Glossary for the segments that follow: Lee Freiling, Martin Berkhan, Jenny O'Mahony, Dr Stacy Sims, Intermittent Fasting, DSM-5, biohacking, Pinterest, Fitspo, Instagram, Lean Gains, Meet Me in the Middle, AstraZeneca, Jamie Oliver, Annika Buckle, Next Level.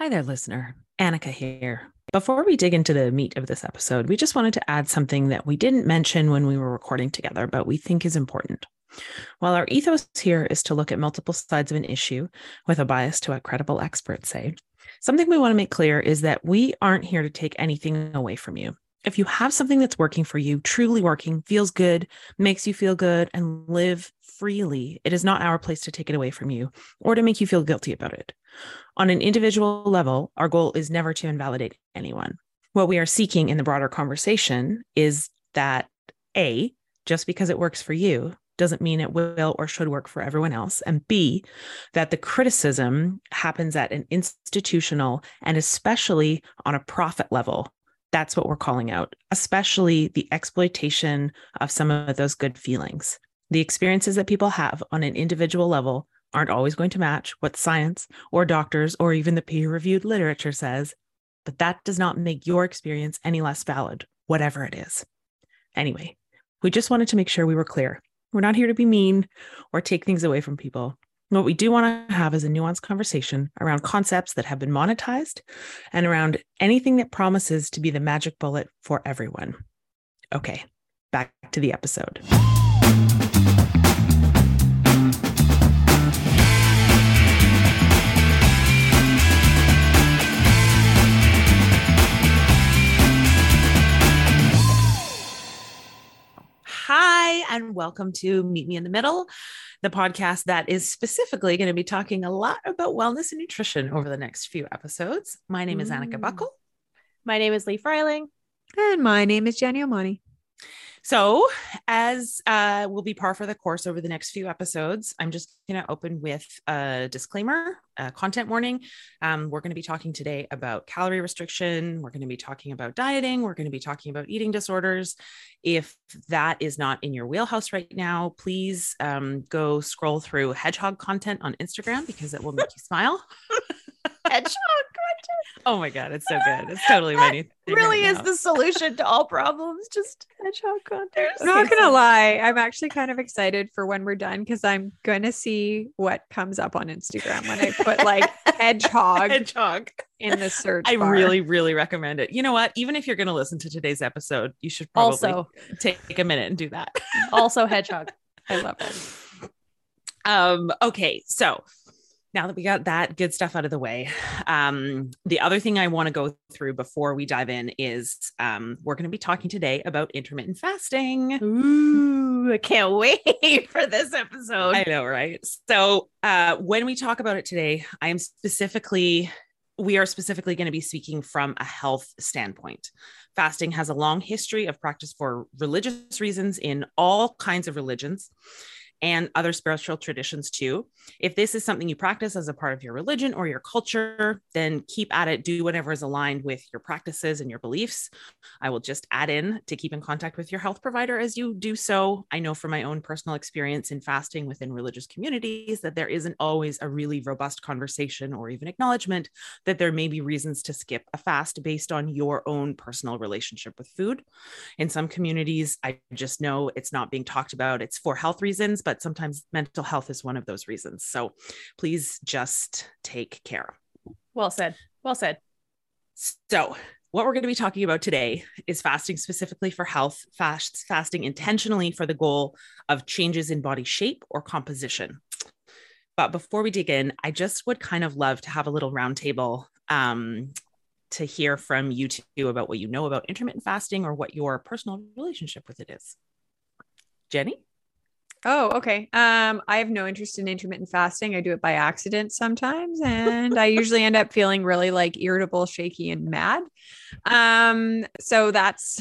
Hi there, listener. Annika here. Before we dig into the meat of this episode, we just wanted to add something that we didn't mention when we were recording together, but we think is important. While our ethos here is to look at multiple sides of an issue with a bias to what credible experts say, something we want to make clear is that we aren't here to take anything away from you. If you have something that's working for you, truly working, feels good, makes you feel good, and live freely, it is not our place to take it away from you or to make you feel guilty about it. On an individual level, our goal is never to invalidate anyone. What we are seeking in the broader conversation is that A, just because it works for you doesn't mean it will or should work for everyone else, and B, that the criticism happens at an institutional and especially on a profit level. That's what we're calling out, especially the exploitation of some of those good feelings. The experiences that people have on an individual level aren't always going to match what science or doctors or even the peer-reviewed literature says, but that does not make your experience any less valid, whatever it is. Anyway, we just wanted to make sure we were clear. We're not here to be mean or take things away from people. What we do want to have is a nuanced conversation around concepts that have been monetized and around anything that promises to be the magic bullet for everyone. Okay, back to the episode. Hi, and welcome to Meet Me in the Middle, the podcast that is specifically going to be talking a lot about wellness and nutrition over the next few episodes. My name is Annika Buckle. My name is Lee Freiling. And my name is Jenny O'Mahony. So as will be par for the course over the next few episodes, I'm just going to open with a disclaimer, a content warning. We're going to be talking today about calorie restriction. We're going to be talking about dieting. We're going to be talking about eating disorders. If that is not in your wheelhouse right now, please go scroll through hedgehog content on Instagram because it will make you smile. Hedgehog content. Oh my God. It's so good. It's totally my new thing really right is now. The solution to all problems. Just hedgehog content. Okay, not going to lie. I'm actually kind of excited for when we're done because I'm going to see what comes up on Instagram when I put like hedgehog in the search bar. I really recommend it. You know what? Even if you're going to listen to today's episode, you should probably also take a minute and do that. Also hedgehog. I love it. Okay. So now that we got that good stuff out of the way, the other thing I want to go through before we dive in is we're going to be talking today about intermittent fasting. Ooh, I can't wait for this episode. I know, right? So when we talk about it today, we are specifically going to be speaking from a health standpoint. Fasting has a long history of practice for religious reasons in all kinds of religions and other spiritual traditions too. If this is something you practice as a part of your religion or your culture, then keep at it. Do whatever is aligned with your practices and your beliefs. I will just add in to keep in contact with your health provider as you do so. I know from my own personal experience in fasting within religious communities that there isn't always a really robust conversation or even acknowledgement that there may be reasons to skip a fast based on your own personal relationship with food. In some communities, I just know it's not being talked about. It's for health reasons, but sometimes mental health is one of those reasons. So please just take care. Well said. Well said. So what we're going to be talking about today is fasting specifically for health, fasting intentionally for the goal of changes in body shape or composition. But before we dig in, I just would kind of love to have a little roundtable to hear from you two about what you know about intermittent fasting or what your personal relationship with it is. Jenny? Oh, okay. I have no interest in intermittent fasting. I do it by accident sometimes. And I usually end up feeling really like irritable, shaky, and mad. So that's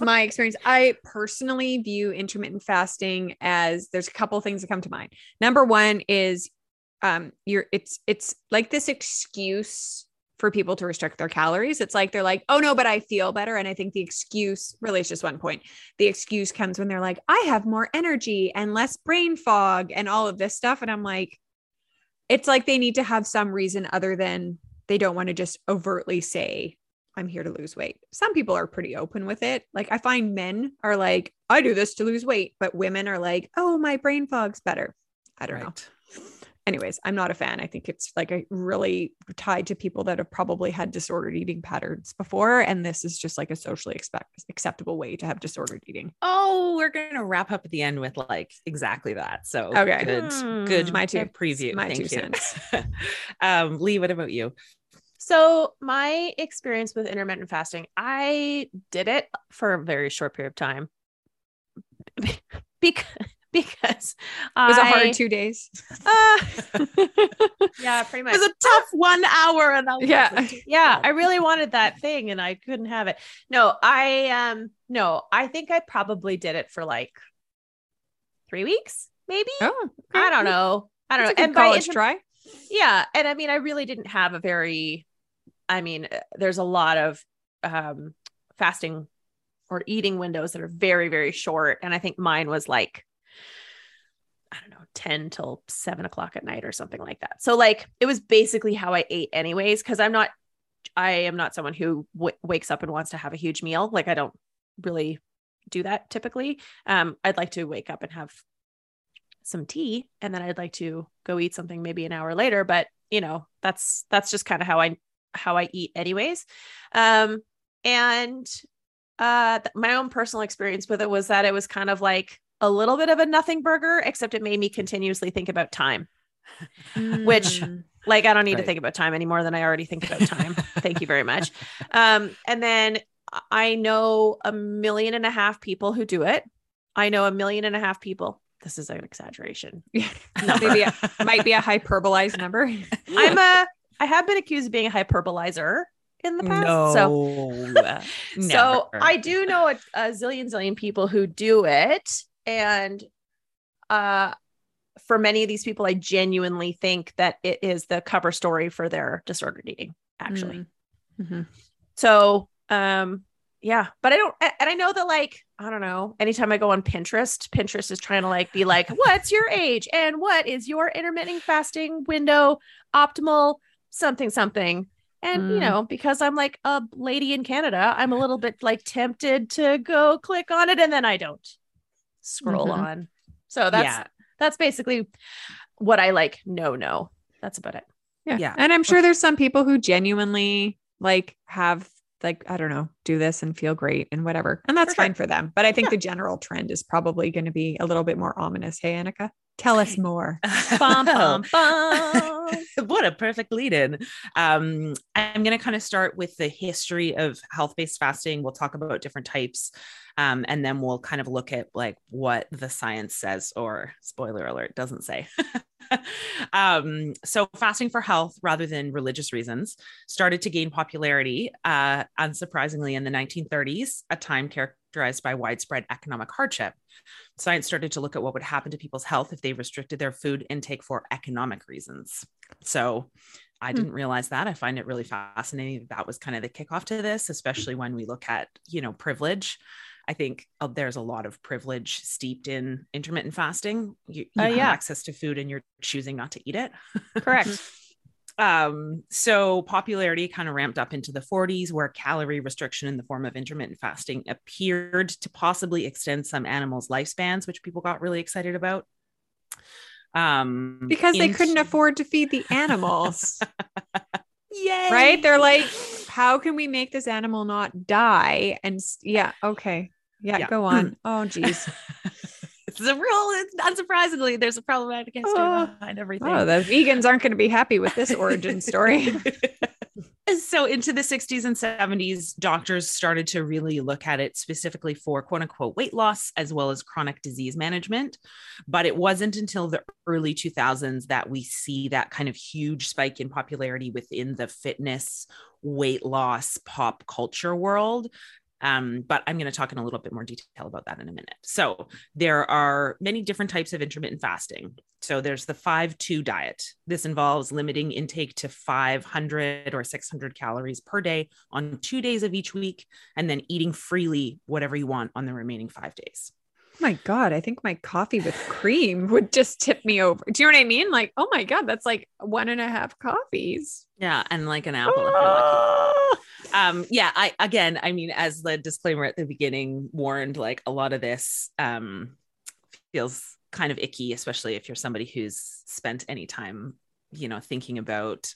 my experience. I personally view intermittent fasting as there's a couple of things that come to mind. Number one is, it's like this excuse for people to restrict their calories. It's like, they're like, oh no, but I feel better. And I think the excuse really is just one point. The excuse comes when they're like, I have more energy and less brain fog and all of this stuff. And I'm like, it's like, they need to have some reason other than they don't want to just overtly say, I'm here to lose weight. Some people are pretty open with it. Like I find men are like, I do this to lose weight, but women are like, oh, my brain fog's better. I don't know. anyways, I'm not a fan. I think it's like a really tied to people that have probably had disordered eating patterns before. And this is just like a socially acceptable way to have disordered eating. Oh, we're going to wrap up at the end with like exactly that. So okay. Good. My two preview. My Thank two you. Cents. Lee, what about you? So my experience with intermittent fasting, I did it for a very short period of time because it was a hard 2 days. Yeah, pretty much. It was a tough 1 hour. And yeah, I really wanted that thing and I couldn't have it. No, I think I probably did it for like 3 weeks, maybe. Oh, okay. I don't know. It's a good college try. Yeah. And I mean, I really didn't have there's a lot of, fasting or eating windows that are very, very short. And I think mine was like, 10 till 7 o'clock at night or something like that. So like, it was basically how I ate anyways. Cause I am not someone who wakes up and wants to have a huge meal. Like I don't really do that typically. I'd like to wake up and have some tea and then I'd like to go eat something maybe an hour later, but that's just kind of how I eat anyways. My own personal experience with it was that it was kind of like a little bit of a nothing burger, except it made me continuously think about time, which like, I don't need to think about time any more than I already think about time. Thank you very much. And then I know 1.5 million people who do it. I know 1.5 million people. This is an exaggeration. Yeah. Maybe it might be a hyperbolized number. I have been accused of being a hyperbolizer in the past. No, so I do know a zillion people who do it. And, for many of these people, I genuinely think that it is the cover story for their disordered eating actually. Mm-hmm. So, yeah, but I know that like, anytime I go on Pinterest is trying to like, be like, what's your age and what is your intermittent fasting window, optimal something. And, because I'm like a lady in Canada, I'm a little bit like tempted to go click on it. And then I don't scroll on. So that's basically what I like. No, that's about it. Yeah. And I'm sure there's some people who genuinely like have do this and feel great and whatever. And that's fine for them. But I think the general trend is probably going to be a little bit more ominous. Hey, Annika, tell us more. Bum, bum, bum. What a perfect lead in. I'm going to kind of start with the history of health-based fasting. We'll talk about different types. And then we'll kind of look at like what the science says, or spoiler alert, doesn't say. So fasting for health rather than religious reasons started to gain popularity, unsurprisingly in the 1930s, a time characterized by widespread economic hardship. Science started to look at what would happen to people's health if they restricted their food intake for economic reasons. So I didn't realize that. I find it really fascinating. That was kind of the kickoff to this, especially when we look at, privilege. I think there's a lot of privilege steeped in intermittent fasting. You have access to food and you're choosing not to eat it. Correct. So popularity kind of ramped up into the 40s, where calorie restriction in the form of intermittent fasting appeared to possibly extend some animals' lifespans, which people got really excited about. Because they couldn't afford to feed the animals. Yay. Right? They're like, how can we make this animal not die? And yeah. Okay. Yeah. Go on. Oh, geez. Unsurprisingly, there's a problematic history behind everything. Oh, the vegans aren't going to be happy with this origin story. So into the 60s and 70s, doctors started to really look at it specifically for quote unquote weight loss, as well as chronic disease management. But it wasn't until the early 2000s that we see that kind of huge spike in popularity within the fitness, weight loss, pop culture world. But I'm going to talk in a little bit more detail about that in a minute. So there are many different types of intermittent fasting. So there's the 5-2 diet. This involves limiting intake to 500 or 600 calories per day on 2 days of each week, and then eating freely whatever you want on the remaining 5 days. Oh my God. I think my coffee with cream would just tip me over. Do you know what I mean? Like, oh my God, that's like 1.5 coffees. Yeah. And like an apple. Oh! As the disclaimer at the beginning warned, like a lot of this, feels kind of icky, especially if you're somebody who's spent any time, you know, thinking about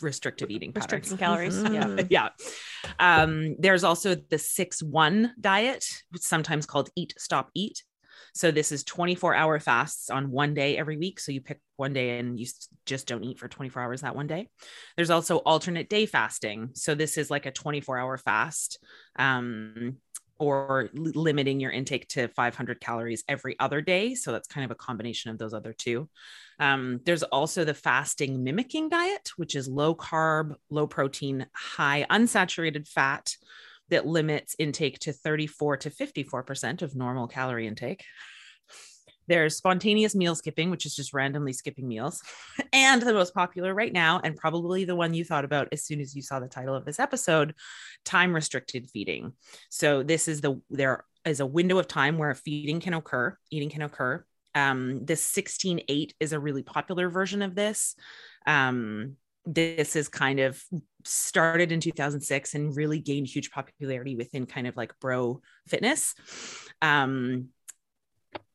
restrictive eating patterns. Restricting calories. Mm-hmm. Yeah. Yeah. There's also the 6-1 diet, which is sometimes called eat, stop, eat. So this is 24-hour fasts on one day every week. So you pick one day and you just don't eat for 24 hours that one day. There's also alternate day fasting. So this is like a 24-hour fast, or limiting your intake to 500 calories every other day. So that's kind of a combination of those other two. There's also the fasting mimicking diet, which is low carb, low protein, high unsaturated fat that limits intake to 34 to 54% of normal calorie intake. There's spontaneous meal skipping, which is just randomly skipping meals. And the most popular right now, and probably the one you thought about as soon as you saw the title of this episode, time restricted feeding. So this is there is a window of time where feeding can occur, eating can occur. This 16-8 is a really popular version of this. This is kind of started in 2006 and really gained huge popularity within kind of like bro fitness.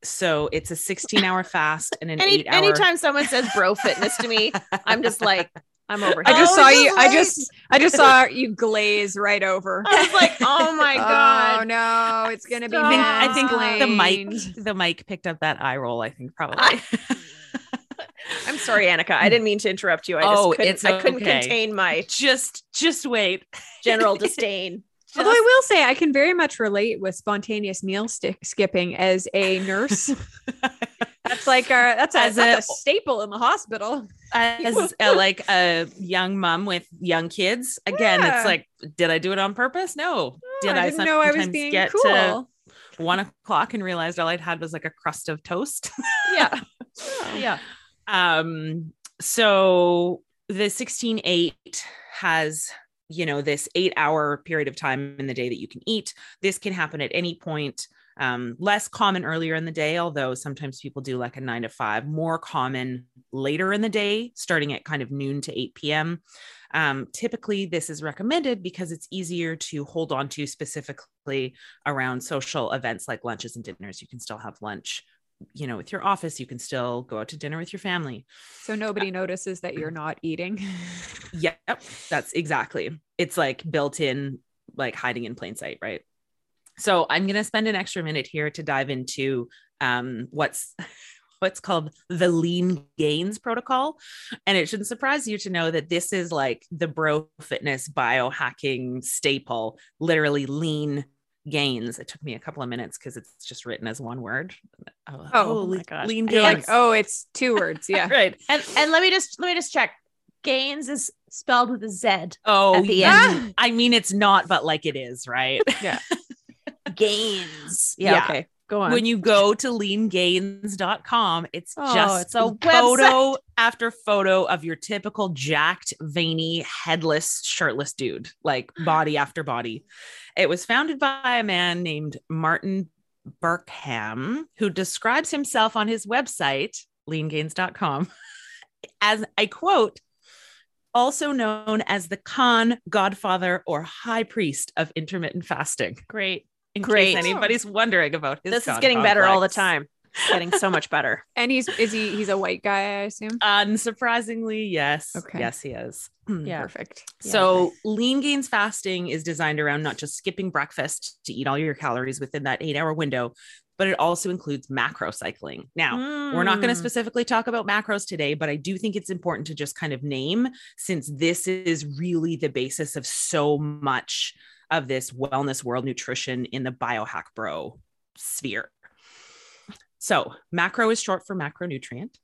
So it's a 16-hour fast and an 8-hour. Anytime someone says bro fitness to me, I'm just like, I'm over here. I just saw you. Late. I just saw you glaze right over. I was like, oh my God. Oh no, it's going to be, I think the mic picked up that eye roll. I think probably. I'm sorry, Annika. I didn't mean to interrupt you. I just couldn't contain my just wait. General disdain. Although I will say I can very much relate with spontaneous meal skipping as a nurse. That's like that's a staple in the hospital. As like a young mom with young kids. Again, yeah. It's like, did I do it on purpose? No. I didn't know I was being get cool. To 1 o'clock and realized all I'd had was like a crust of toast. Yeah. Yeah. So the 16-8 has, you know, this 8-hour period of time in the day that you can eat. This can happen at any point, less common earlier in the day, although sometimes people do like a 9 to 5, more common later in the day, starting at kind of noon to 8 PM. Typically this is recommended because it's easier to hold on to, specifically around social events like lunches and dinners. You can still have lunch, you know, with your office, you can still go out to dinner with your family. So nobody notices that you're not eating. Yep. That's exactly. It's like built in, like hiding in plain sight. Right. So I'm going to spend an extra minute here to dive into, what's called the Lean Gains protocol. And it shouldn't surprise you to know that this is like the bro fitness biohacking staple, literally Lean Gains. It took me a couple of minutes because it's just written as one word. My gosh. Lean Gains. Like, it's two words. Yeah. Right. And let me just check. Gains is spelled with a Z. At the end. I mean, it's not, but like it is, right? Yeah. Gains. Yeah. Okay. Go on. When you go to leangains.com, it's a photo after photo of your typical jacked, veiny, headless, shirtless dude, like body after body. It was founded by a man named Martin Berkhan, who describes himself on his website, leangains.com, as, I quote, also known as the Khan, godfather, or high priest of intermittent fasting. Great. In case anybody's wondering about his This is getting complex. Better all the time. It's getting so much better. And he's a white guy, I assume? Unsurprisingly, yes. Okay. Yes, he is. Yeah. Perfect. So Lean Gains fasting is designed around not just skipping breakfast to eat all your calories within that 8-hour window, but it also includes macro cycling. Now, we're not going to specifically talk about macros today, but I do think it's important to just kind of name, since this is really the basis of so much of this wellness world nutrition in the biohack bro sphere. So macro is short for macronutrient.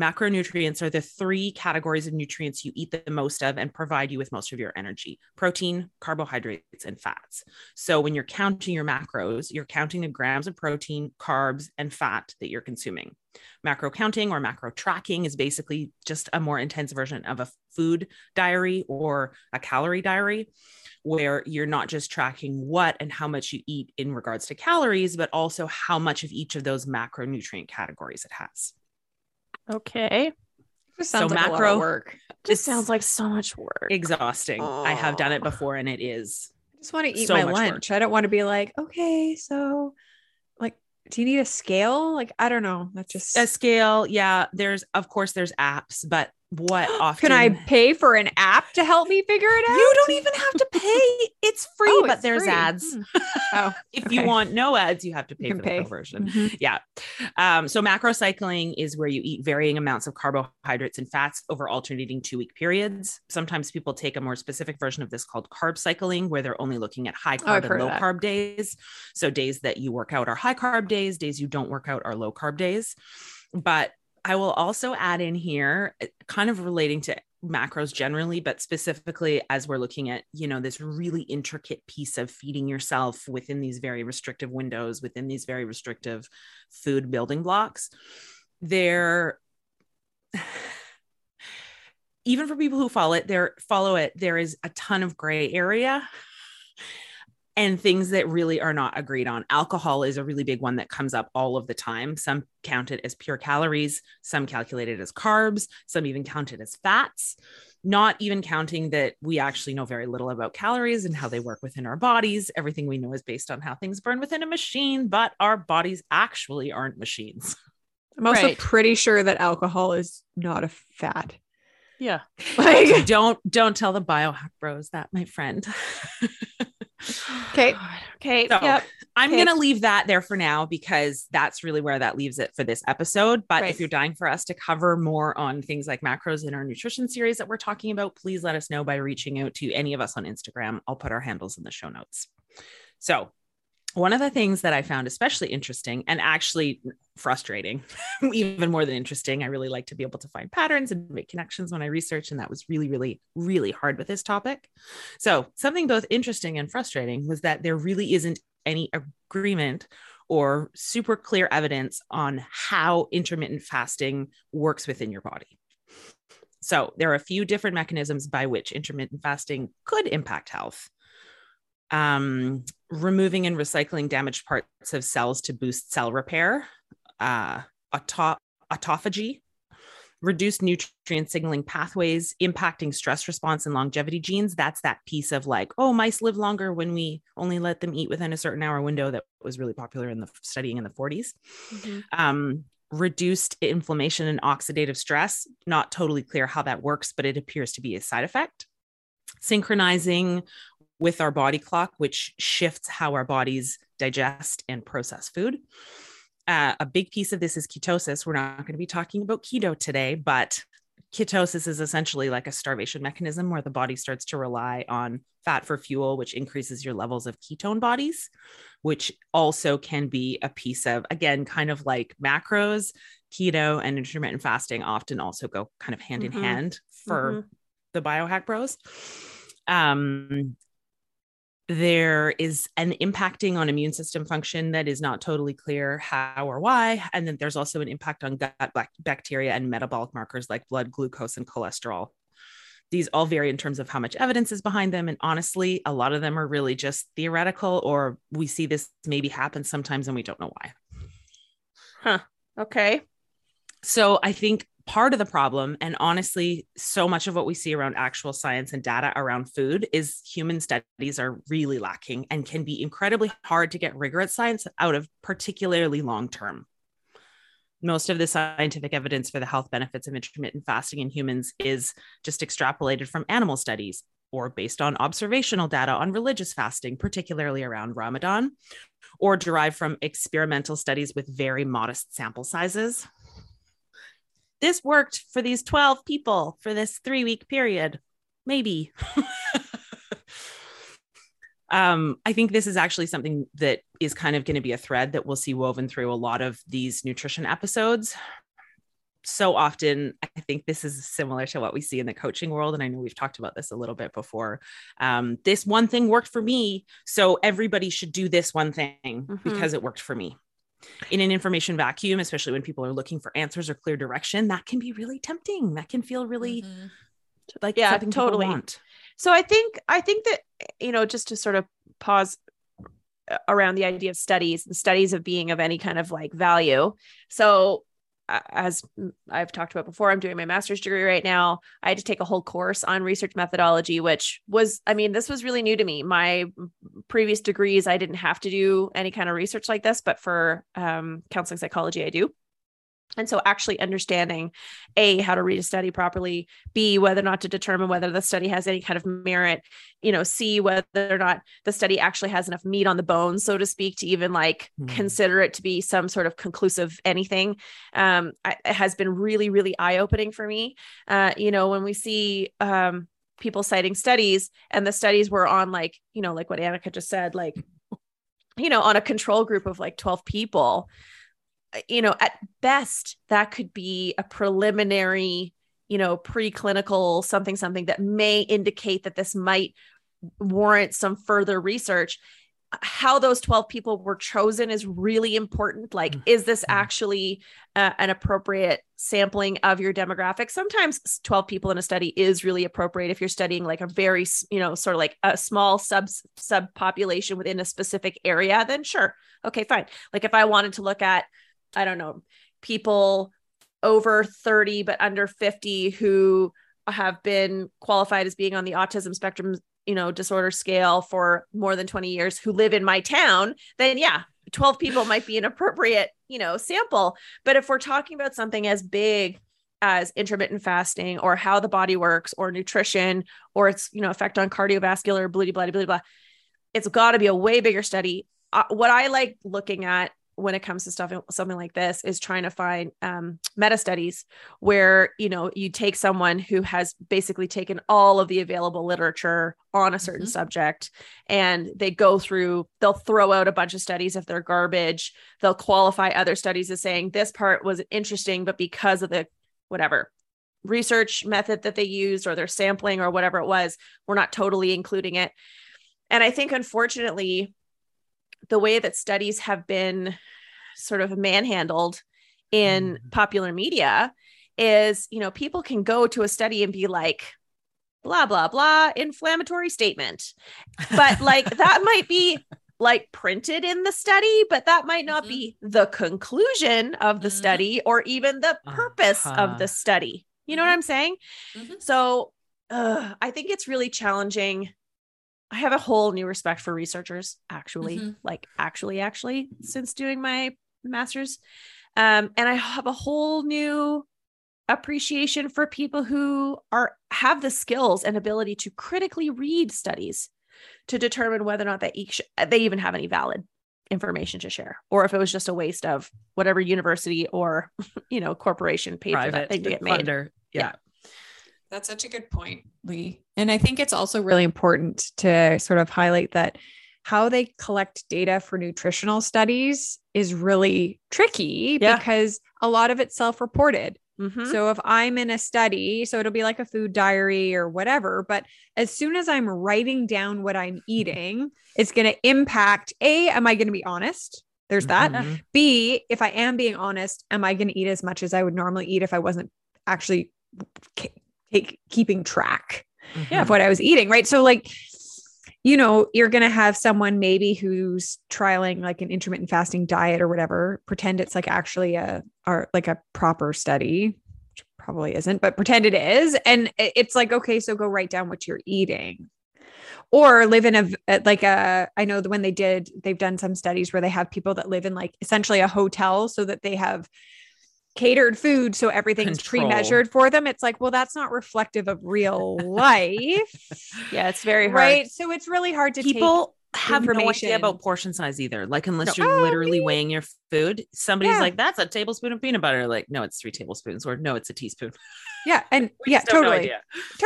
Macronutrients are the 3 categories of nutrients you eat the most of and provide you with most of your energy: protein, carbohydrates, and fats. So when you're counting your macros, you're counting the grams of protein, carbs, and fat that you're consuming. Macro counting or macro tracking is basically just a more intense version of a food diary or a calorie diary, where you're not just tracking what and how much you eat in regards to calories, but also how much of each of those macronutrient categories it has. Okay. This sounds like macro a lot of work. This sounds like so much work. Exhausting. Oh. I have done it before and it is. I just want to eat my lunch. Work. I don't want to be like, okay, so like do you need a scale? Like, I don't know. That's just a scale. Yeah. Of course there's apps, but what often can I pay for an app to help me figure it out? You don't even have to pay. It's free, but there's free ads. Oh, if you want no ads, you have to pay for the pro version. Mm-hmm. Yeah. So macro cycling is where you eat varying amounts of carbohydrates and fats over alternating 2-week periods. Sometimes people take a more specific version of this called carb cycling, where they're only looking at high carb and low carb days. So days that you work out are high carb days, days you don't work out are low carb days. But I will also add in here, kind of relating to macros generally, but specifically as we're looking at, you know, this really intricate piece of feeding yourself within these very restrictive windows, within these very restrictive food building blocks, even for people who follow it, there is a ton of gray area and things that really are not agreed on. Alcohol is a really big one that comes up all of the time. Some count it as pure calories, some calculate it as carbs, some even count it as fats, not even counting that we actually know very little about calories and how they work within our bodies. Everything we know is based on how things burn within a machine, but our bodies actually aren't machines. I'm also pretty sure that alcohol is not a fat. Yeah. Like, don't tell the biohack bros that, my friend. Okay. So yep. I'm going to leave that there for now, because that's really where that leaves it for this episode. But if you're dying for us to cover more on things like macros in our nutrition series that we're talking about, please let us know by reaching out to any of us on Instagram. I'll put our handles in the show notes. So one of the things that I found especially interesting, and actually frustrating, even more than interesting, I really like to be able to find patterns and make connections when I research. And that was really, really, really hard with this topic. So something both interesting and frustrating was that there really isn't any agreement or super clear evidence on how intermittent fasting works within your body. So there are a few different mechanisms by which intermittent fasting could impact health. Removing and recycling damaged parts of cells to boost cell repair, autophagy, reduced nutrient signaling pathways, impacting stress response and longevity genes. That's that piece of like, oh, mice live longer when we only let them eat within a certain hour window that was really popular in the studying in the 40s. Mm-hmm. Reduced inflammation and oxidative stress. Not totally clear how that works, but it appears to be a side effect. Synchronizing with our body clock, which shifts how our bodies digest and process food. A big piece of this is ketosis. We're not going to be talking about keto today, but ketosis is essentially like a starvation mechanism where the body starts to rely on fat for fuel, which increases your levels of ketone bodies, which also can be a piece of, again, kind of like macros. Keto and intermittent fasting often also go kind of hand in hand for the biohack bros. There is an impacting on immune system function that is not totally clear how or why. And then there's also an impact on gut bacteria and metabolic markers like blood glucose and cholesterol. These all vary in terms of how much evidence is behind them. And honestly, a lot of them are really just theoretical, or we see this maybe happen sometimes and we don't know why. Huh. Okay. So I think part of the problem, and honestly, so much of what we see around actual science and data around food, is human studies are really lacking and can be incredibly hard to get rigorous science out of, particularly long term. Most of the scientific evidence for the health benefits of intermittent fasting in humans is just extrapolated from animal studies or based on observational data on religious fasting, particularly around Ramadan, or derived from experimental studies with very modest sample sizes. This worked for these 12 people for this 3-week period, maybe. I think this is actually something that is kind of going to be a thread that we'll see woven through a lot of these nutrition episodes. So often, I think this is similar to what we see in the coaching world. And I know we've talked about this a little bit before. This one thing worked for me, so everybody should do this one thing because it worked for me. In an information vacuum, especially when people are looking for answers or clear direction, that can be really tempting. That can feel really like something people want. So I think that, you know, just to sort of pause around the idea of studies, the studies of being of any kind of like value. So as I've talked about before, I'm doing my master's degree right now. I had to take a whole course on research methodology, which was, I mean, this was really new to me. My previous degrees, I didn't have to do any kind of research like this, but for counseling psychology, I do. And so actually understanding A, how to read a study properly, B, whether or not to determine whether the study has any kind of merit, you know, C, whether or not the study actually has enough meat on the bone, so to speak, to even like consider it to be some sort of conclusive anything, it has been really, really eye-opening for me. You know, when we see people citing studies and the studies were on like, you know, like what Annika just said, like, you know, on a control group of like 12 people, you know, at best that could be a preliminary, you know, preclinical something that may indicate that this might warrant some further research. How those 12 people were chosen is really important. Like, is this actually an appropriate sampling of your demographic? Sometimes 12 people in a study is really appropriate if you're studying like a very, you know, sort of like a small subpopulation within a specific area, then sure. Okay, fine. Like if I wanted to look at, I don't know, people over 30, but under 50 who have been qualified as being on the autism spectrum, you know, disorder scale for more than 20 years who live in my town, then yeah, 12 people might be an appropriate, you know, sample. But if we're talking about something as big as intermittent fasting or how the body works or nutrition or its, you know, effect on cardiovascular, blah, blah, blah, blah, it's got to be a way bigger study. What I like looking at when it comes to stuff, something like this, is trying to find meta studies where, you know, you take someone who has basically taken all of the available literature on a certain subject and they go through, they'll throw out a bunch of studies if they're garbage. They'll qualify other studies as saying this part was interesting, but because of the whatever research method that they used or their sampling or whatever it was, we're not totally including it. And I think, unfortunately, the way that studies have been sort of manhandled in popular media is, you know, people can go to a study and be like, blah, blah, blah, inflammatory statement. But like that might be like printed in the study, but that might not be the conclusion of the study or even the purpose of the study. You know what I'm saying? So I think it's really challenging. I have a whole new respect for researchers, actually, like actually, since doing my master's. And I have a whole new appreciation for people who have the skills and ability to critically read studies to determine whether or not they even have any valid information to share, or if it was just a waste of whatever university or, you know, corporation paid for that thing to get made. Yeah. That's such a good point, Lee. And I think it's also really important to sort of highlight that how they collect data for nutritional studies is really tricky because a lot of it's self-reported. So if I'm in a study, so it'll be like a food diary or whatever, but as soon as I'm writing down what I'm eating, it's going to impact A, am I going to be honest? There's that. B, if I am being honest, am I going to eat as much as I would normally eat if I wasn't actually keeping track of what I was eating, right? So like, you know, you're going to have someone maybe who's trialing like an intermittent fasting diet or whatever, pretend it's like actually a proper study, which probably isn't, but pretend it is. And it's like, okay, so go write down what you're eating. Or live in I know that when they've done some studies where they have people that live in like essentially a hotel so that they have catered food, so everything's pre-measured for them. It's like, well, that's not reflective of real life. Yeah, it's very hard. Right. So it's really hard to people have no idea about portion size either. Like unless you're literally weighing your food, somebody's like, that's a tablespoon of peanut butter. Like, no, it's 3 tablespoons, or no, it's a teaspoon. Yeah. And totally.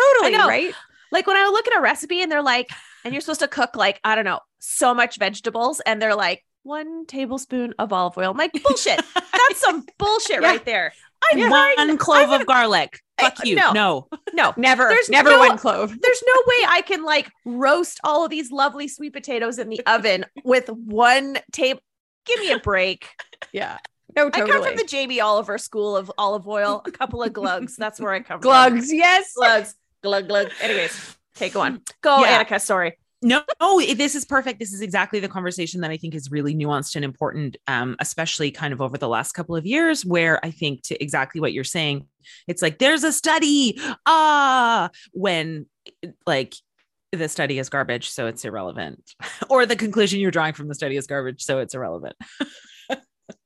Right. Like when I look at a recipe and they're like, and you're supposed to cook like, I don't know, so much vegetables. And they're like, 1 tablespoon of olive oil. I'm like, bullshit. That's some bullshit right there. One clove of garlic. Fuck you. No, never. There's never one clove. There's no way I can like roast all of these lovely sweet potatoes in the oven with 1 tablespoon. Give me a break. Yeah. No, totally. I come from the Jamie Oliver school of olive oil. A couple of glugs. That's where I come from. Glugs. Yes. Glugs. Glug. Anyways, go on. Go, Annika. Sorry. No, this is perfect. This is exactly the conversation that I think is really nuanced and important, especially kind of over the last couple of years, where I think to exactly what you're saying, it's like, there's a study, when like the study is garbage, so it's irrelevant, or the conclusion you're drawing from the study is garbage, so it's irrelevant.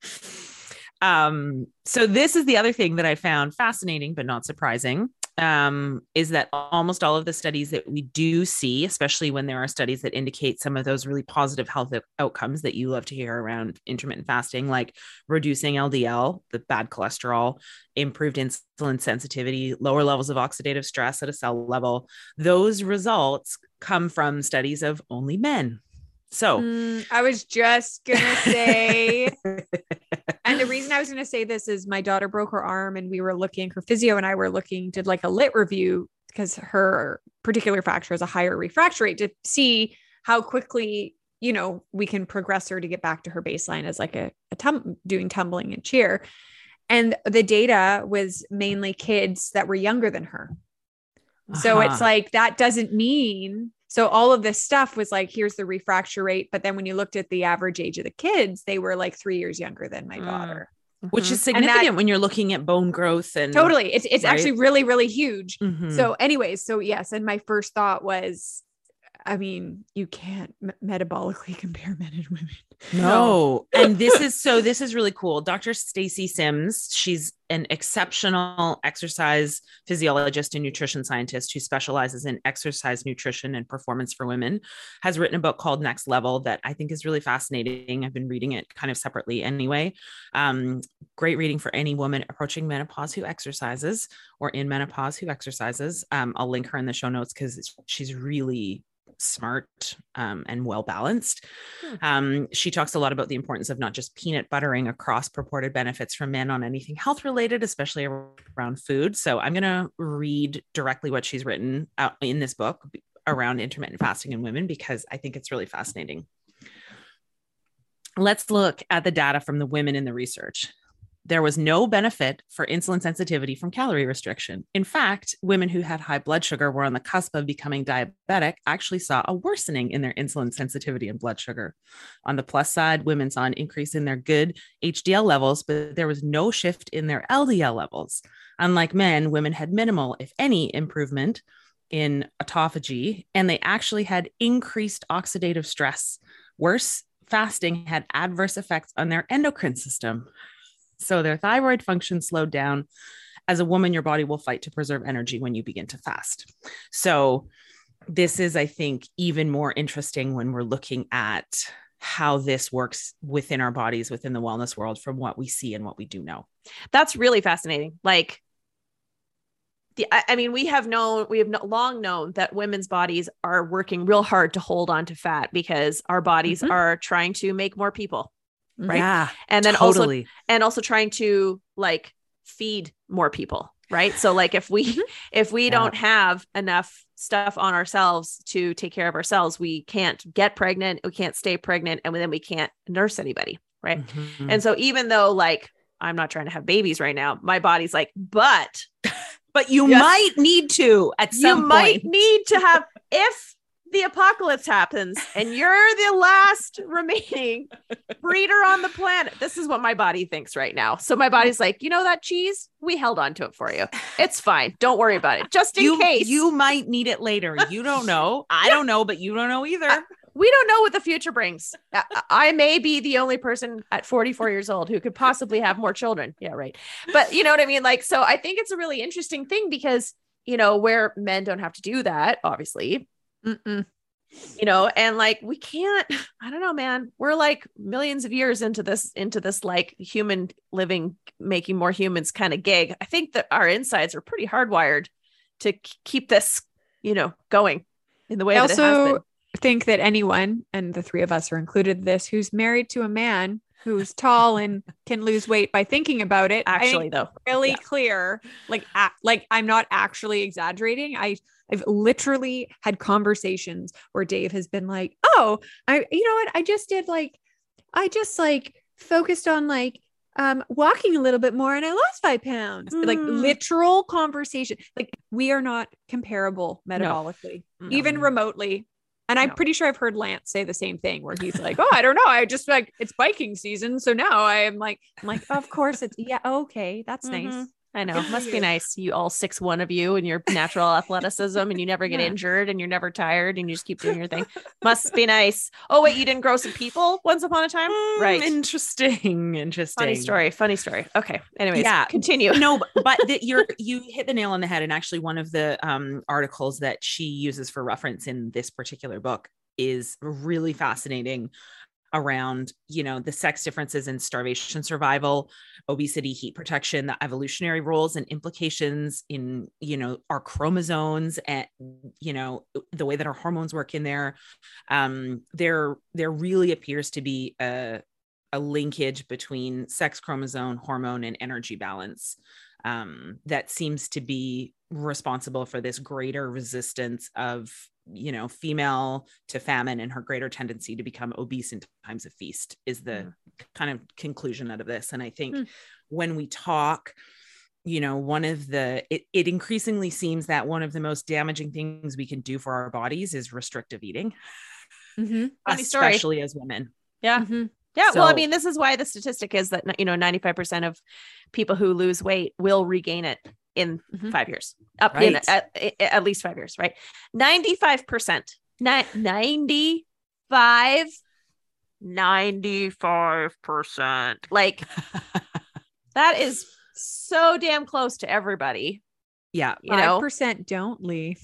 So this is the other thing that I found fascinating, but not surprising, is that almost all of the studies that we do see, especially when there are studies that indicate some of those really positive health outcomes that you love to hear around intermittent fasting, like reducing LDL, the bad cholesterol, improved insulin sensitivity, lower levels of oxidative stress at a cell level, those results come from studies of only men. So I was just going to say, and the reason I was going to say this is my daughter broke her arm and we were looking, her physio and I were looking, did like a lit review because her particular fracture has a higher refracture rate to see how quickly, you know, we can progress her to get back to her baseline as like doing tumbling and cheer. And the data was mainly kids that were younger than her. So it's like, that doesn't mean. So all of this stuff was like, here's the refracture rate. But then when you looked at the average age of the kids, they were like 3 years younger than my daughter, which is significant when you're looking at bone growth and totally. It's right? Actually really, really huge. Mm-hmm. So anyways, so yes. And my first thought was, I mean, you can't metabolically compare men and women. No. And this is really cool. Dr. Stacy Sims, she's an exceptional exercise physiologist and nutrition scientist who specializes in exercise, nutrition, and performance for women, has written a book called Next Level that I think is really fascinating. I've been reading it kind of separately anyway. Great reading for any woman approaching menopause who exercises or in menopause who exercises. I'll link her in the show notes because she's really smart, and well-balanced. She talks a lot about the importance of not just peanut buttering across purported benefits for men on anything health related, especially around food. So I'm going to read directly what she's written out in this book around intermittent fasting in women, because I think it's really fascinating. Let's look at the data from the women in the research. There was no benefit for insulin sensitivity from calorie restriction. In fact, women who had high blood sugar were on the cusp of becoming diabetic actually saw a worsening in their insulin sensitivity and blood sugar. On the plus side, women saw an increase in their good HDL levels, but there was no shift in their LDL levels. Unlike men, women had minimal, if any, improvement in autophagy, and they actually had increased oxidative stress. Worse, fasting had adverse effects on their endocrine system. So their thyroid function slowed down. As a woman, your body will fight to preserve energy when you begin to fast. So this is, I think, even more interesting when we're looking at how this works within our bodies, within the wellness world, from what we see and what we do know. That's really fascinating. Like, we have long known that women's bodies are working real hard to hold on to fat because our bodies are trying to make more people. Right. Yeah, and then also trying to like feed more people. Right. So like if we don't have enough stuff on ourselves to take care of ourselves, we can't get pregnant. We can't stay pregnant. And then we can't nurse anybody. Right. Mm-hmm. And so even though like, I'm not trying to have babies right now, my body's like, but you might need to, at some point. Might need to have, if the apocalypse happens and you're the last remaining breeder on the planet. This is what my body thinks right now. So my body's like, you know, that cheese, we held on to it for you. It's fine. Don't worry about it. Just in case you might need it later. You don't know. I don't know, but you don't know either. We don't know what the future brings. I may be the only person at 44 years old who could possibly have more children. Yeah. Right. But you know what I mean? Like, so I think it's a really interesting thing because, you know, where men don't have to do that, obviously, you know, and like, we can't, I don't know, man, we're like millions of years into this, like human living, making more humans kind of gig. I think that our insides are pretty hardwired to keep this, you know, going in the way that it has been. I also think that anyone, and the three of us are included in this, who's married to a man who's tall and can lose weight by thinking about it. Actually though, really clear, like I'm not actually exaggerating. I've literally had conversations where Dave has been like, oh, I just focused on like, walking a little bit more and I lost 5 pounds, like literal conversation. Like we are not comparable metabolically, even remotely. And I'm pretty sure I've heard Lance say the same thing where he's like, oh, I don't know. I just like, it's biking season. So now I'm like, of course it's okay. That's nice. I know. It must be nice. You all 6'1" of you and your natural athleticism, and you never get injured and you're never tired and you just keep doing your thing. Must be nice. Oh, wait, you didn't grow some people once upon a time? Right. Interesting. Funny story. Okay. Anyways, continue. No, but you hit the nail on the head. And actually one of the articles that she uses for reference in this particular book is really fascinating around, the sex differences in starvation survival, obesity, heat protection, the evolutionary roles and implications in, our chromosomes and, the way that our hormones work in there. There really appears to be a linkage between sex, chromosome, hormone, and energy balance that seems to be responsible for this greater resistance of, female to famine and her greater tendency to become obese in times of feast is the kind of conclusion out of this. And I think when we talk, it increasingly seems that one of the most damaging things we can do for our bodies is restrictive eating, especially as women. Yeah. Mm-hmm. Yeah. So, well, I mean, this is why the statistic is that, 95% of people who lose weight will regain it in 5 years, up in at least 5 years, right? 95%, like that is so damn close to everybody. Yeah. 5% don't, Lee.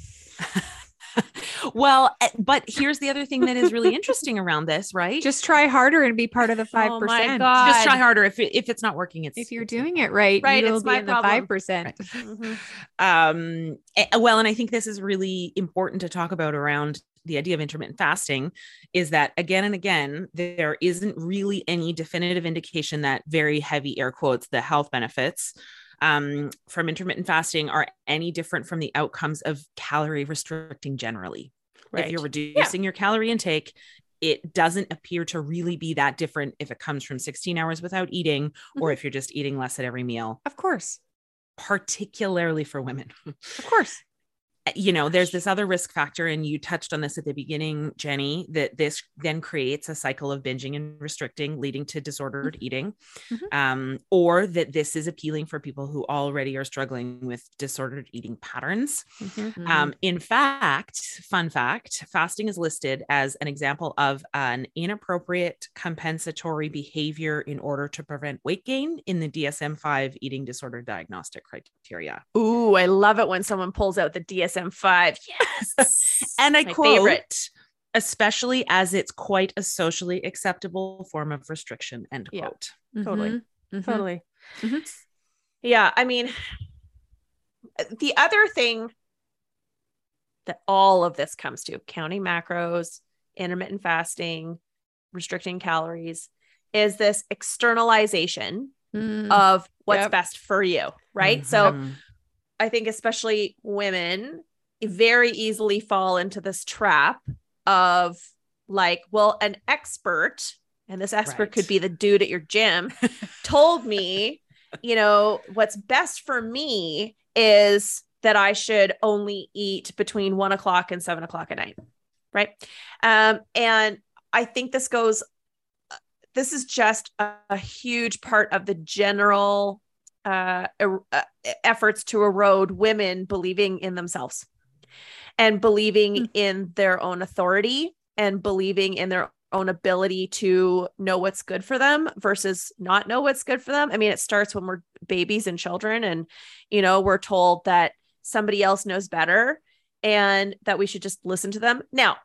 Well, but here's the other thing that is really interesting around this, right? Just try harder and be part of the 5%. Oh my God. Just try harder. If it's not working, if you're doing it right, you'll be in the 5%. Right. Well, and I think this is really important to talk about around the idea of intermittent fasting is that again and again, there isn't really any definitive indication that very heavy air quotes, the health benefits from intermittent fasting are any different from the outcomes of calorie restricting generally. Right. If you're reducing your calorie intake, it doesn't appear to really be that different if it comes from 16 hours without eating or if you're just eating less at every meal. Of course. Particularly for women. Of course. There's this other risk factor, and you touched on this at the beginning, Jenny, that this then creates a cycle of binging and restricting, leading to disordered eating, or that this is appealing for people who already are struggling with disordered eating patterns. In fact, fun fact, fasting is listed as an example of an inappropriate compensatory behavior in order to prevent weight gain in the DSM-5 eating disorder diagnostic criteria. Ooh, I love it when someone pulls out the DSM-5. Yes. And I quote, favorite. Especially as it's quite a socially acceptable form of restriction, end quote. Totally. Mm-hmm. Yeah. I mean, the other thing that all of this comes to, counting macros, intermittent fasting, restricting calories, is this externalization of what's best for you. Right. So I think especially women very easily fall into this trap of like, well, an expert, and this expert could be the dude at your gym, told me, what's best for me is that I should only eat between 1 o'clock and 7 o'clock at night. Right. And I think this is just a huge part of the general efforts to erode women believing in themselves and believing in their own authority and believing in their own ability to know what's good for them versus not know what's good for them. I mean, it starts when we're babies and children and, we're told that somebody else knows better and that we should just listen to them. Now,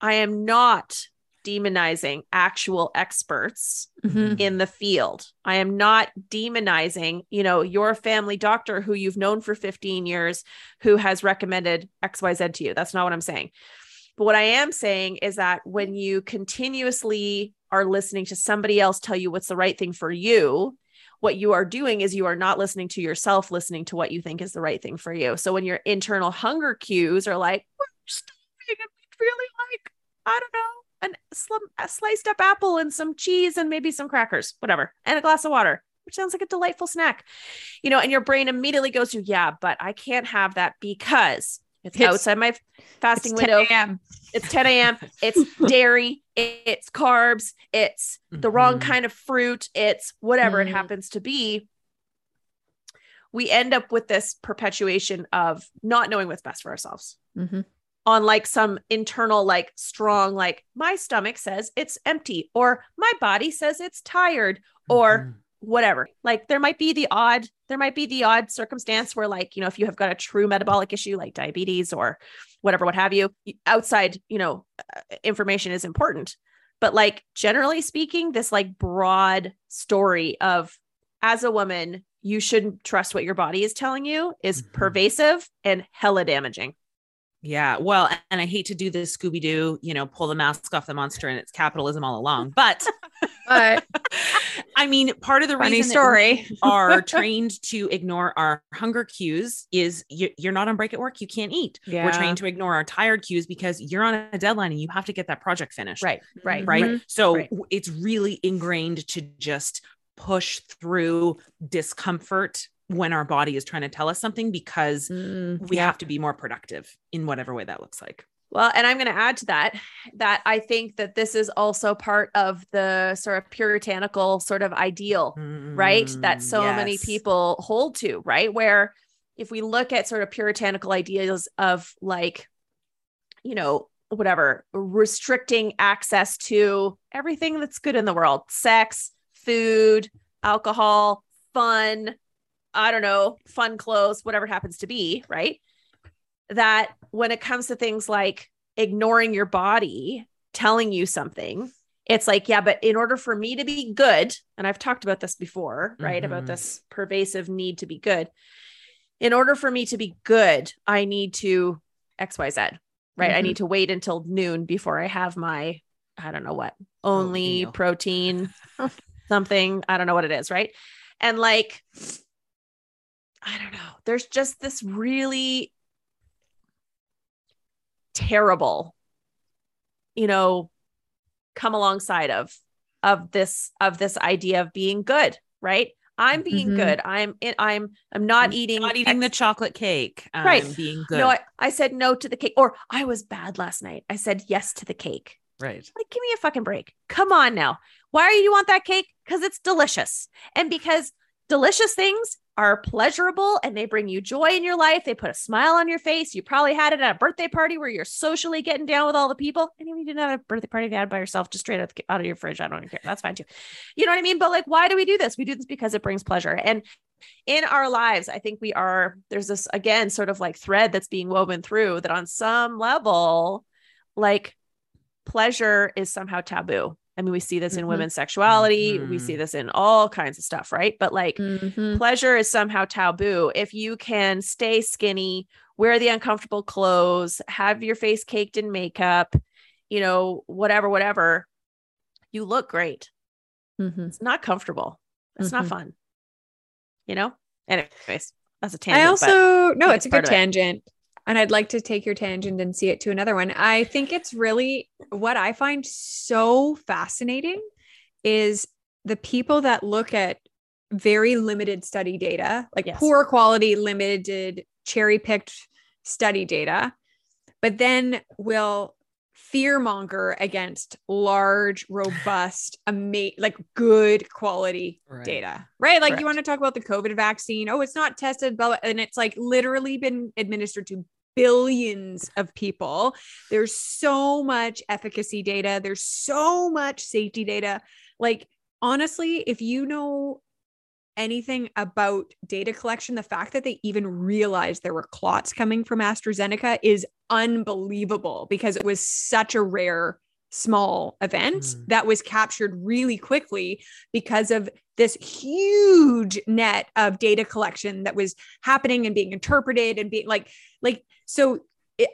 I am not demonizing actual experts in the field. I am not demonizing, your family doctor who you've known for 15 years, who has recommended XYZ to you. That's not what I'm saying. But what I am saying is that when you continuously are listening to somebody else tell you what's the right thing for you, what you are doing is you are not listening to yourself, listening to what you think is the right thing for you. So when your internal hunger cues are like, we're starving and we'd really like, I don't know, a sliced up apple and some cheese and maybe some crackers, whatever, and a glass of water, which sounds like a delightful snack, and your brain immediately goes to, yeah, but I can't have that because it's outside my fasting window. It's 10 a.m. It's dairy. It's carbs. It's the wrong kind of fruit. It's whatever it happens to be. we end up with this perpetuation of not knowing what's best for ourselves mm-hmm. on like some internal, like strong, like my stomach says it's empty or my body says it's tired or mm-hmm. whatever. Like there might be the odd circumstance where like, you know, if you have got a true metabolic issue, like diabetes or whatever, what have you, outside, you know, information is important. But like, generally speaking, this like broad story of as a woman, you shouldn't trust what your body is telling you is mm-hmm. pervasive and hella damaging. Yeah. Well, and I hate to do this Scooby-Doo, you know, pull the mask off the monster and it's capitalism all along, but I mean, part of the reason that we are trained to ignore our hunger cues is you're not on break at work. You can't eat. Yeah. We're trained to ignore our tired cues because you're on a deadline and you have to get that project finished. Right. Mm-hmm. So it's really ingrained to just push through discomfort when our body is trying to tell us something, because we have to be more productive in whatever way that looks like. Well, and I'm going to add to that I think that this is also part of the sort of puritanical sort of ideal, right? That so many people hold to, right? Where if we look at sort of puritanical ideas of like, you know, whatever, restricting access to everything that's good in the world, sex, food, alcohol, fun, I don't know, fun clothes, whatever it happens to be, right? That when it comes to things like ignoring your body telling you something, it's like, yeah, but in order for me to be good, and I've talked about this before, right? Mm-hmm. About this pervasive need to be good. In order for me to be good, I need to XYZ, right? Mm-hmm. I need to wait until noon before I have my, I don't know what, only protein, something, I don't know what it is, right? And like, I don't know. There's just this really terrible, you know, come alongside of this idea of being good, right? I'm being good. I'm not eating the chocolate cake. Right. Being good. No, I said no to the cake, or I was bad last night. I said yes to the cake. Right. Like, give me a fucking break. Come on now. Why do you want that cake? Because it's delicious. And because delicious things are pleasurable and they bring you joy in your life. They put a smile on your face. You probably had it at a birthday party where you're socially getting down with all the people. And if you didn't have a birthday party, if you had it by yourself, just straight out of your fridge, I don't even care. That's fine too. You know what I mean? But like, why do we do this? We do this because it brings pleasure. And in our lives, I think there's this, again, sort of like thread that's being woven through that on some level, like pleasure is somehow taboo. I mean, we see this in women's sexuality. We see this in all kinds of stuff, right? But like pleasure is somehow taboo. If you can stay skinny, wear the uncomfortable clothes, have your face caked in makeup, you know, whatever, you look great. It's not comfortable. It's not fun. You know? Anyways, that's a tangent. It's a good tangent. And I'd like to take your tangent and see it to another one. I think it's really what I find so fascinating is the people that look at very limited study data, like poor quality, limited, cherry-picked study data, but then will fearmonger against large, robust, like good quality data, right? Like you want to talk about the COVID vaccine. Oh, it's not tested, but and it's like literally been administered to billions of people. There's so much efficacy data. There's so much safety data. Like, honestly, if you know anything about data collection, the fact that they even realized there were clots coming from AstraZeneca is unbelievable because it was such a rare small event that was captured really quickly because of this huge net of data collection that was happening and being interpreted and being like, so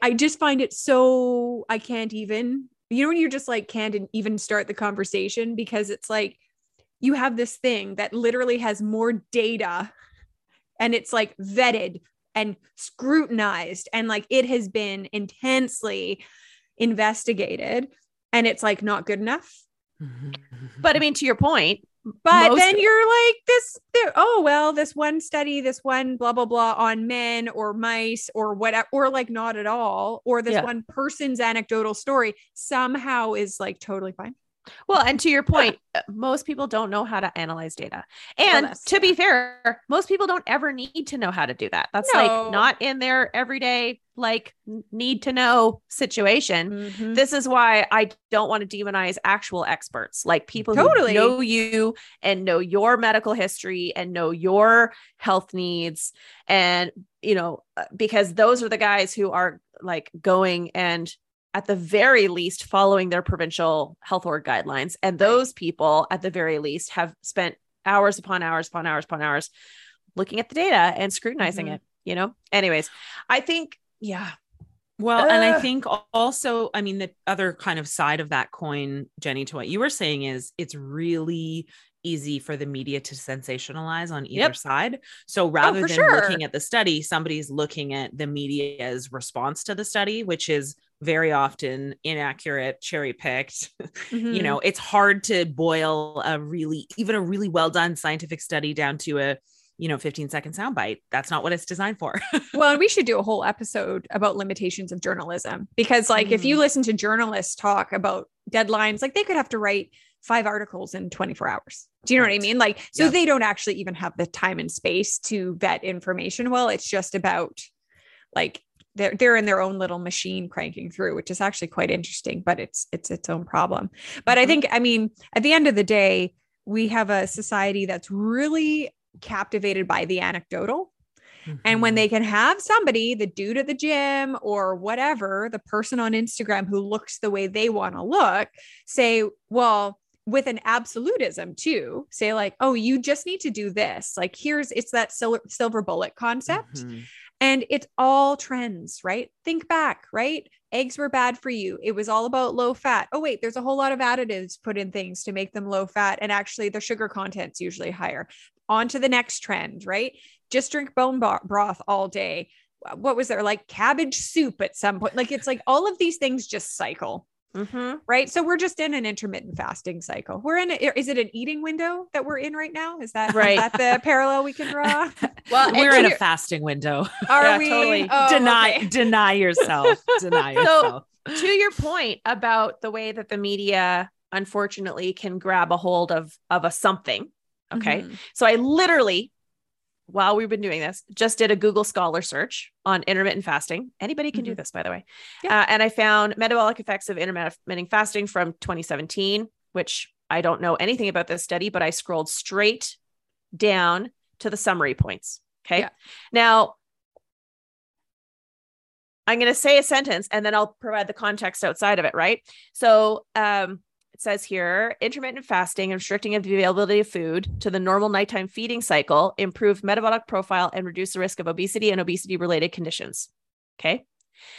I just find it so I can't even, you know, when you're just like, can't even start the conversation because it's like, you have this thing that literally has more data and it's like vetted and scrutinized and like, it has been intensely investigated and it's like not good enough. But I mean, to your point, but then you're like this one study, this one blah, blah, blah on men or mice or whatever, or like not at all. Or this one person's anecdotal story somehow is like totally fine. Well, and to your point, most people don't know how to analyze data. And to be fair, most people don't ever need to know how to do that. That's like not in their everyday, like need to know situation. Mm-hmm. This is why I don't want to demonize actual experts, like people who know you and know your medical history and know your health needs. And, you know, because those are the guys who are like going and at the very least following their provincial health org guidelines. And those people at the very least have spent hours upon hours upon hours upon hours looking at the data and scrutinizing it, you know? Anyways, I think, well, and I think also, I mean, the other kind of side of that coin, Jenny, to what you were saying is it's really easy for the media to sensationalize on either side. So rather than looking at the study, somebody's looking at the media's response to the study, which is very often inaccurate, cherry-picked. You know, it's hard to boil a really, even a really well-done scientific study down to a, you know, 15-second soundbite. That's not what it's designed for. Well, and we should do a whole episode about limitations of journalism, because like if you listen to journalists talk about deadlines, like they could have to write 5 articles in 24 hours. Do you know what I mean? Like, so they don't actually even have the time and space to vet information. Well, it's just about like, they're in their own little machine cranking through, which is actually quite interesting, but it's its own problem. But I think, I mean, at the end of the day, we have a society that's really captivated by the anecdotal. And when they can have somebody, the dude at the gym or whatever, the person on Instagram who looks the way they want to look, say, well, with an absolutism too, say like, oh, you just need to do this. Like here's, it's that silver bullet concept. And it's all trends, right? Think back, right? Eggs were bad for you. It was all about low fat. Oh, wait, there's a whole lot of additives put in things to make them low fat. And actually the sugar content's usually higher. On to the next trend, right? Just drink bone broth all day. What was there? Like cabbage soup at some point. Like, it's like all of these things just cycle. Right. So we're just in an intermittent fasting cycle. We're in, is it an eating window that we're in right now? Is that, is that the parallel we can draw? Well, we're in a fasting window. Are we? Totally. Oh, deny yourself, deny yourself. So, to your point about the way that the media, unfortunately, can grab a hold of a something. Okay. So I literally, while we've been doing this, just did a Google Scholar search on intermittent fasting. Anybody can do this, by the way. And I found metabolic effects of intermittent fasting from 2017, which I don't know anything about this study, but I scrolled straight down to the summary points. Okay. Now I'm going to say a sentence and then I'll provide the context outside of it. Right. So, it says here, intermittent fasting and restricting availability of food to the normal nighttime feeding cycle improve metabolic profile and reduce the risk of obesity and obesity related conditions. Okay.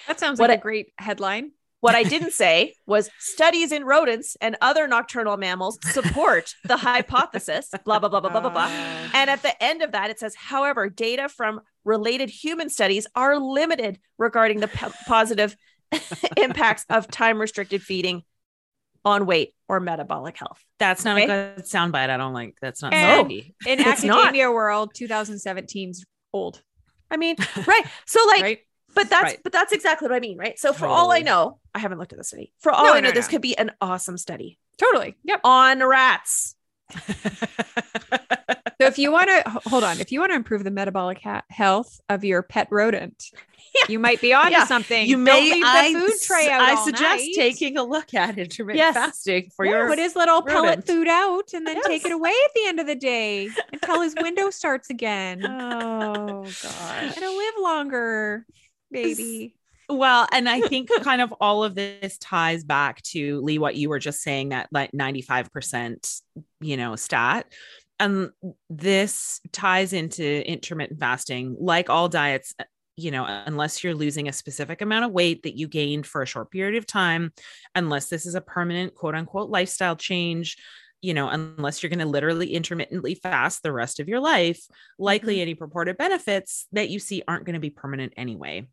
That sounds like a great headline. What I didn't say was studies in rodents and other nocturnal mammals support the hypothesis, blah, blah, blah, blah, blah, blah, blah. And at the end of that, it says, however, data from related human studies are limited regarding the positive impacts of time restricted feeding on weight or metabolic health. That's not a good soundbite. I don't like that's not in academia world, 2017's old. I mean, so like, but that's exactly what I mean. Right. So for all I know, I haven't looked at the study. For all I know, this could be an awesome study. Yep. On rats. So if you want to if you want to improve the metabolic health of your pet rodent, you might be onto something. You may leave the food tray out. I suggest taking a look at intermittent fasting for your put his little pellet food out and then take it away at the end of the day until his window starts again. Oh gosh, it'll live longer, baby. Well, and I think kind of all of this ties back to Lee, what you were just saying, that like 95%, you know, stat. This ties into intermittent fasting, like all diets, you know, unless you're losing a specific amount of weight that you gained for a short period of time, unless this is a permanent quote unquote lifestyle change, you know, unless you're going to literally intermittently fast the rest of your life, likely any purported benefits that you see aren't going to be permanent anyway.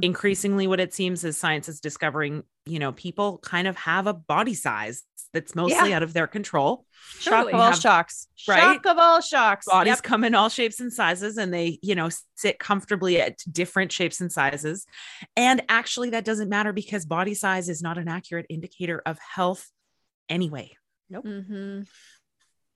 Increasingly, what it seems is science is discovering, you know, people kind of have a body size that's mostly out of their control. Shock of all shocks, right? Shock of all shocks. Bodies come in all shapes and sizes, and they, you know, sit comfortably at different shapes and sizes. And actually that doesn't matter because body size is not an accurate indicator of health anyway. Nope. Mm-hmm.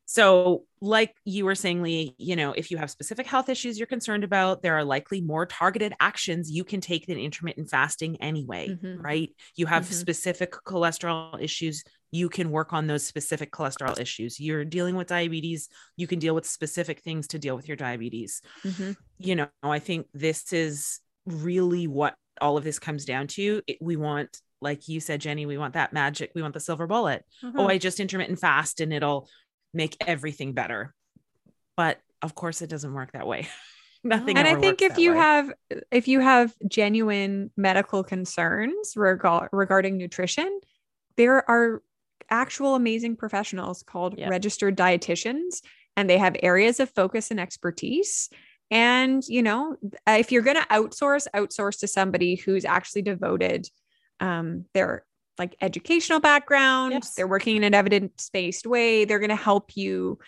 So like you were saying, Lee, you know, if you have specific health issues you're concerned about, there are likely more targeted actions you can take than intermittent fasting anyway, mm-hmm. right? You have mm-hmm. specific cholesterol issues. You can work on those specific cholesterol issues. You're dealing with diabetes. You can deal with specific things to deal with your diabetes. Mm-hmm. You know, I think this is really what all of this comes down to. We want, like you said, Jenny, we want that magic. We want the silver bullet. Mm-hmm. Oh, I just intermittent fast and it'll make everything better. But of course it doesn't work that way. Nothing. And I think if you have genuine medical concerns regarding nutrition, there are actual amazing professionals called registered dietitians, and they have areas of focus and expertise. And, you know, if you're going to outsource to somebody who's actually devoted, their like educational background. Yes. They're working in an evidence-based way. They're going to help you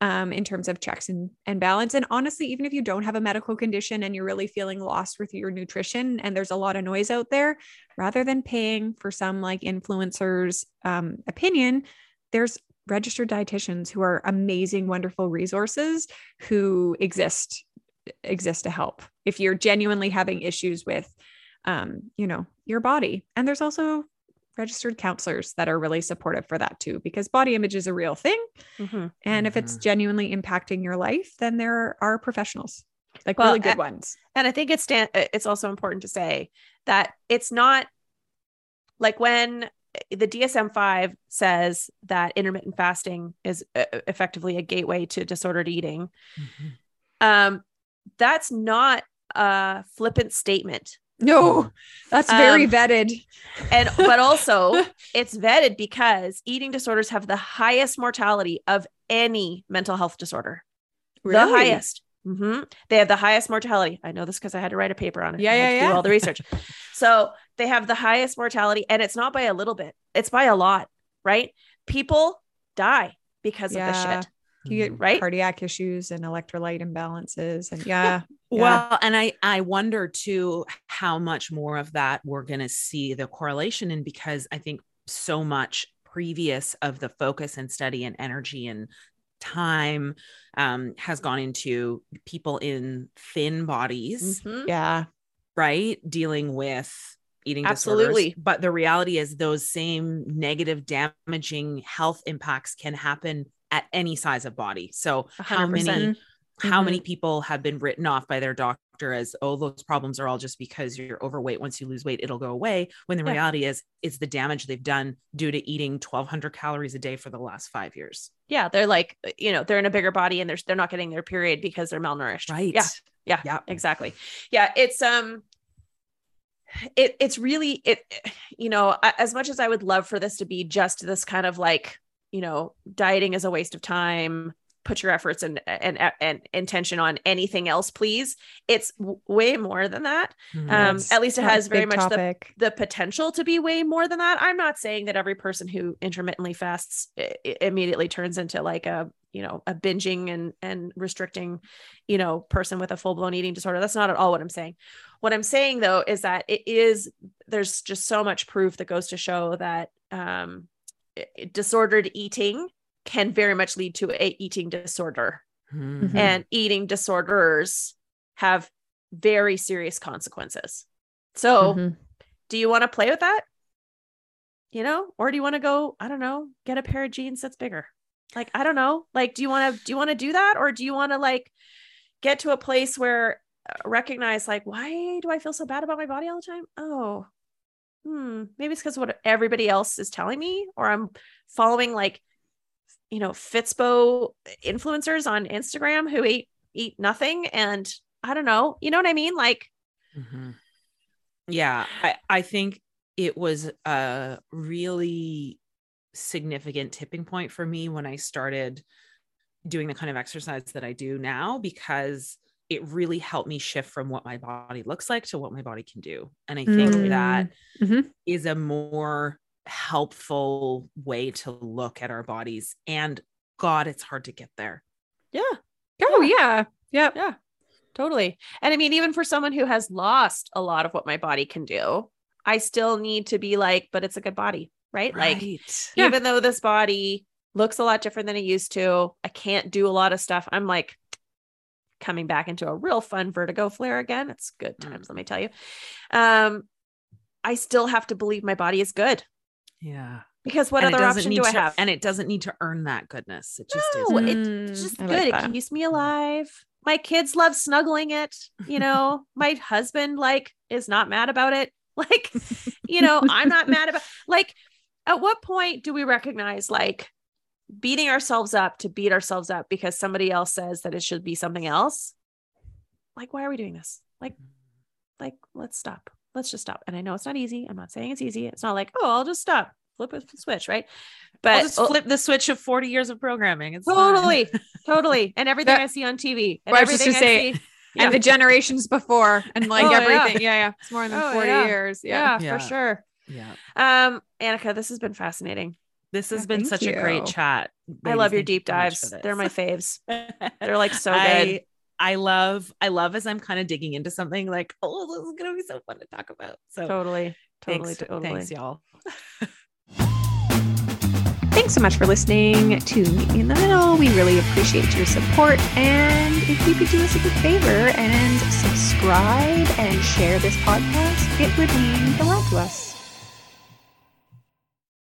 in terms of checks and balance. And honestly, even if you don't have a medical condition and you're really feeling lost with your nutrition and there's a lot of noise out there, rather than paying for some like influencer's opinion, there's registered dietitians who are amazing, wonderful resources who exist to help if you're genuinely having issues with, you know, your body. And there's also registered counselors that are really supportive for that too, because body image is a real thing. Mm-hmm. And if it's genuinely impacting your life, then there are professionals, like really good ones. And I think it's also important to say that it's not like when the DSM-5 says that intermittent fasting is effectively a gateway to disordered eating. Mm-hmm. That's not a flippant statement. No, that's very vetted. But also it's vetted because eating disorders have the highest mortality of any mental health disorder. Really? The highest. Mm-hmm. They have the highest mortality. I know this because I had to write a paper on it. Yeah. Do all the research. So they have the highest mortality, and it's not by a little bit, it's by a lot, right? People die because of this shit. You get cardiac issues and electrolyte imbalances. And well, and I wonder too, how much more of that we're going to see the correlation in, because I think so much previous of the focus and study and energy and time has gone into people in thin bodies. Mm-hmm. Yeah. Right. Dealing with eating disorders. But the reality is those same negative damaging health impacts can happen at any size of body. So 100%. how many people have been written off by their doctor as, oh, those problems are all just because you're overweight. Once you lose weight, it'll go away. When the reality is, it's the damage they've done due to eating 1200 calories a day for the last 5 years. Yeah. They're like, you know, they're in a bigger body and they're not getting their period because they're malnourished. Right. Yeah, exactly. Yeah. It's, it's really, as much as I would love for this to be just this kind of like, you know, dieting is a waste of time, put your efforts and intention on anything else, please. It's way more than that. At least it has very much the potential to be way more than that. I'm not saying that every person who intermittently fasts immediately turns into like a binging and restricting, you know, person with a full blown eating disorder. That's not at all what I'm saying. What I'm saying though, is that there's just so much proof that goes to show that, disordered eating can very much lead to an eating disorder, mm-hmm. and eating disorders have very serious consequences. So do you want to play with that, you know, or do you want to go, I don't know, get a pair of jeans that's bigger? Like, I don't know, like, do you want to do that? Or do you want to like get to a place where recognize like, why do I feel so bad about my body all the time? Oh, maybe it's because what everybody else is telling me, or I'm following like, you know, Fitspo influencers on Instagram who eat nothing. And I don't know, you know what I mean? Like, I think it was a really significant tipping point for me when I started doing the kind of exercise that I do now, because it really helped me shift from what my body looks like to what my body can do. And I think that is a more helpful way to look at our bodies, and God, it's hard to get there. Yeah. Oh yeah. Yeah. Yeah, totally. And I mean, even for someone who has lost a lot of what my body can do, I still need to be like, but it's a good body. right? Like, even though this body looks a lot different than it used to, I can't do a lot of stuff. I'm like coming back into a real fun vertigo flare again. It's good times. Let me tell you. I still have to believe my body is good. Yeah. Because what other option do I have? And it doesn't need to earn that goodness. It just is. It's just good. It keeps me alive. My kids love snuggling it. You know, my husband is not mad about it. I'm not mad about, at what point do we recognize beating ourselves up to beat ourselves up because somebody else says that it should be something else? Why are we doing this? Let's stop. Let's just stop. And I know it's not easy. I'm not saying it's easy. It's not I'll just stop. Flip a switch, right? But I'll just flip the switch of 40 years of programming. It's totally. And everything I see on TV and everything I see. Yeah. And the generations before and everything. Yeah. Yeah. It's more than 40 years. Yeah. Yeah, for sure. Yeah. Annika, this has been fascinating. This has been such a great chat. I love your deep dives. They're my faves. They're so good. I love as I'm kind of digging into something this is going to be so fun to talk about. So totally. Thanks y'all. Thanks so much for listening to Meet Me in the Middle. We really appreciate your support. And if you could do us a good favor and subscribe and share this podcast, it would mean the world to us.